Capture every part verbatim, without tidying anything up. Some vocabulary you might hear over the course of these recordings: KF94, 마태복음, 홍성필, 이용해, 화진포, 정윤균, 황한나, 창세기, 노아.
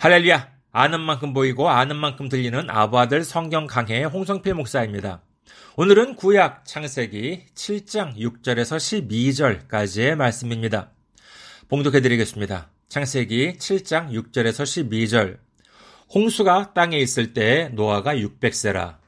할렐루야! 아는 만큼 보이고 아는 만큼 들리는 아보아들 성경 강해의 홍성필 목사입니다. 오늘은 구약 창세기 칠 장 육 절에서 십이 절까지의 말씀입니다. 봉독해드리겠습니다. 창세기 칠 장 육 절에서 십이 절. 홍수가 땅에 있을 때에 노아가 육백 세라.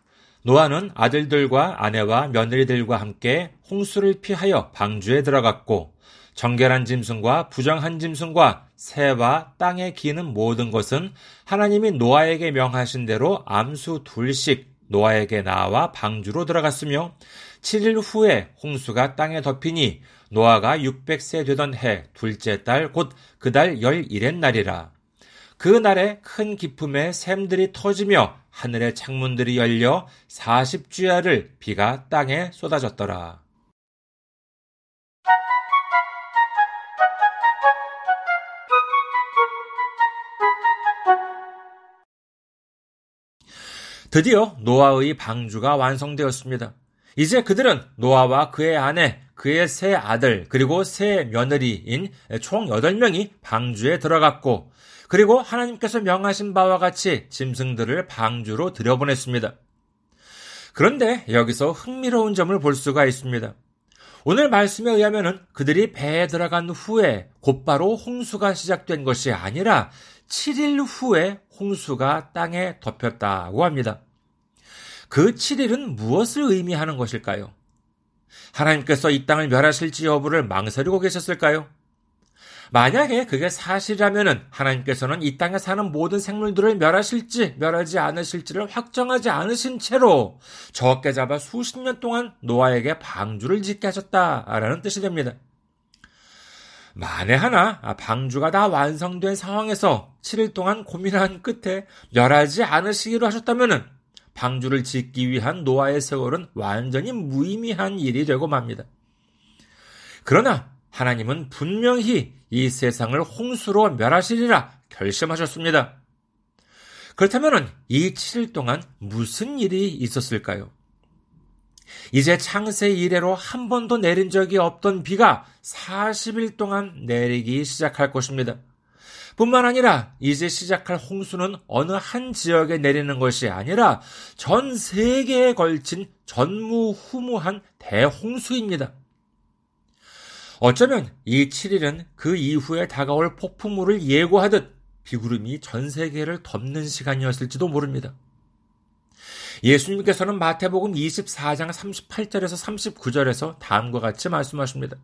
노아는 아들들과 아내와 며느리들과 함께 홍수를 피하여 방주에 들어갔고 정결한 짐승과 부정한 짐승과 새와 땅에 기는 모든 것은 하나님이 노아에게 명하신 대로 암수 둘씩 노아에게 나와 방주로 들어갔으며 칠 일 후에 홍수가 땅에 덮이니 노아가 육백 세 되던 해 둘째 달 곧 그 달 열일의 날이라. 그 날에 큰 기품에 샘들이 터지며 하늘의 창문들이 열려 사십 주야를 비가 땅에 쏟아졌더라. 드디어 노아의 방주가 완성되었습니다. 이제 그들은 노아와 그의 아내, 그의 세 아들, 그리고 세 며느리인 총 여덟 명이 방주에 들어갔고 그리고 하나님께서 명하신 바와 같이 짐승들을 방주로 들여보냈습니다. 그런데 여기서 흥미로운 점을 볼 수가 있습니다. 오늘 말씀에 의하면 그들이 배에 들어간 후에 곧바로 홍수가 시작된 것이 아니라 칠 일 후에 홍수가 땅에 덮였다고 합니다. 그 칠 일은 무엇을 의미하는 것일까요? 하나님께서 이 땅을 멸하실지 여부를 망설이고 계셨을까요? 만약에 그게 사실이라면 하나님께서는 이 땅에 사는 모든 생물들을 멸하실지 멸하지 않으실지를 확정하지 않으신 채로 적게 잡아 수십 년 동안 노아에게 방주를 짓게 하셨다라는 뜻이 됩니다. 만에 하나 방주가 다 완성된 상황에서 칠 일 동안 고민한 끝에 멸하지 않으시기로 하셨다면 방주를 짓기 위한 노아의 세월은 완전히 무의미한 일이 되고 맙니다. 그러나 하나님은 분명히 이 세상을 홍수로 멸하시리라 결심하셨습니다. 그렇다면 이 칠 일 동안 무슨 일이 있었을까요? 이제 창세 이래로 한 번도 내린 적이 없던 비가 사십 일 동안 내리기 시작할 것입니다. 뿐만 아니라 이제 시작할 홍수는 어느 한 지역에 내리는 것이 아니라 전 세계에 걸친 전무후무한 대홍수입니다. 어쩌면 이 칠 일은 그 이후에 다가올 폭풍우를 예고하듯 비구름이 전 세계를 덮는 시간이었을지도 모릅니다. 예수님께서는 마태복음 이십사 장 삼십팔 절에서 삼십구 절에서 다음과 같이 말씀하십니다.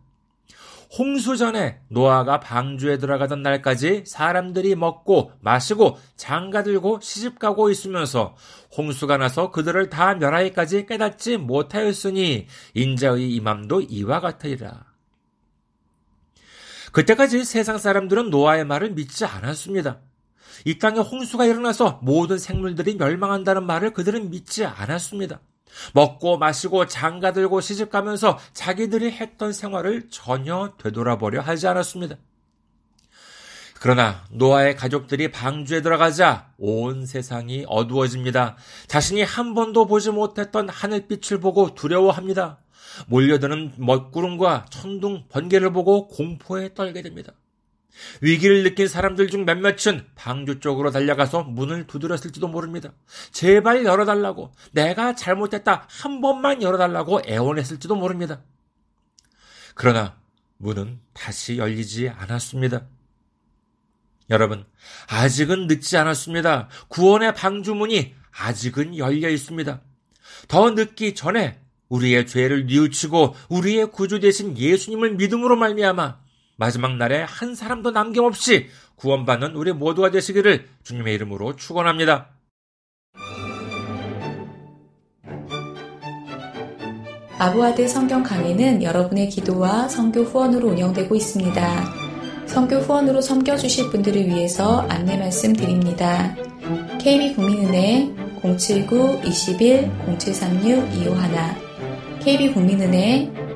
홍수 전에 노아가 방주에 들어가던 날까지 사람들이 먹고 마시고 장가들고 시집가고 있으면서 홍수가 나서 그들을 다 멸하기까지 깨닫지 못하였으니 인자의 임함도 이와 같으리라. 그때까지 세상 사람들은 노아의 말을 믿지 않았습니다. 이 땅에 홍수가 일어나서 모든 생물들이 멸망한다는 말을 그들은 믿지 않았습니다. 먹고 마시고 장가들고 시집가면서 자기들이 했던 생활을 전혀 되돌아보려 하지 않았습니다. 그러나 노아의 가족들이 방주에 들어가자 온 세상이 어두워집니다. 자신이 한 번도 보지 못했던 하늘빛을 보고 두려워합니다. 몰려드는 먹구름과 천둥, 번개를 보고 공포에 떨게 됩니다. 위기를 느낀 사람들 중 몇몇은 방주 쪽으로 달려가서 문을 두드렸을지도 모릅니다. 제발 열어달라고, 내가 잘못했다, 한 번만 열어달라고 애원했을지도 모릅니다. 그러나 문은 다시 열리지 않았습니다. 여러분, 아직은 늦지 않았습니다. 구원의 방주문이 아직은 열려 있습니다. 더 늦기 전에 우리의 죄를 뉘우치고 우리의 구주 되신 예수님을 믿음으로 말미암아 마지막 날에 한 사람도 남김없이 구원받는 우리 모두가 되시기를 주님의 이름으로 축원합니다. 아보아들 성경 강해는 여러분의 기도와 선교 후원으로 운영되고 있습니다. 선교 후원으로 섬겨주실 분들을 위해서 안내 말씀드립니다. 케이비국민은행 공칠구 이일 공칠삼육 이오일, 케이비국민은행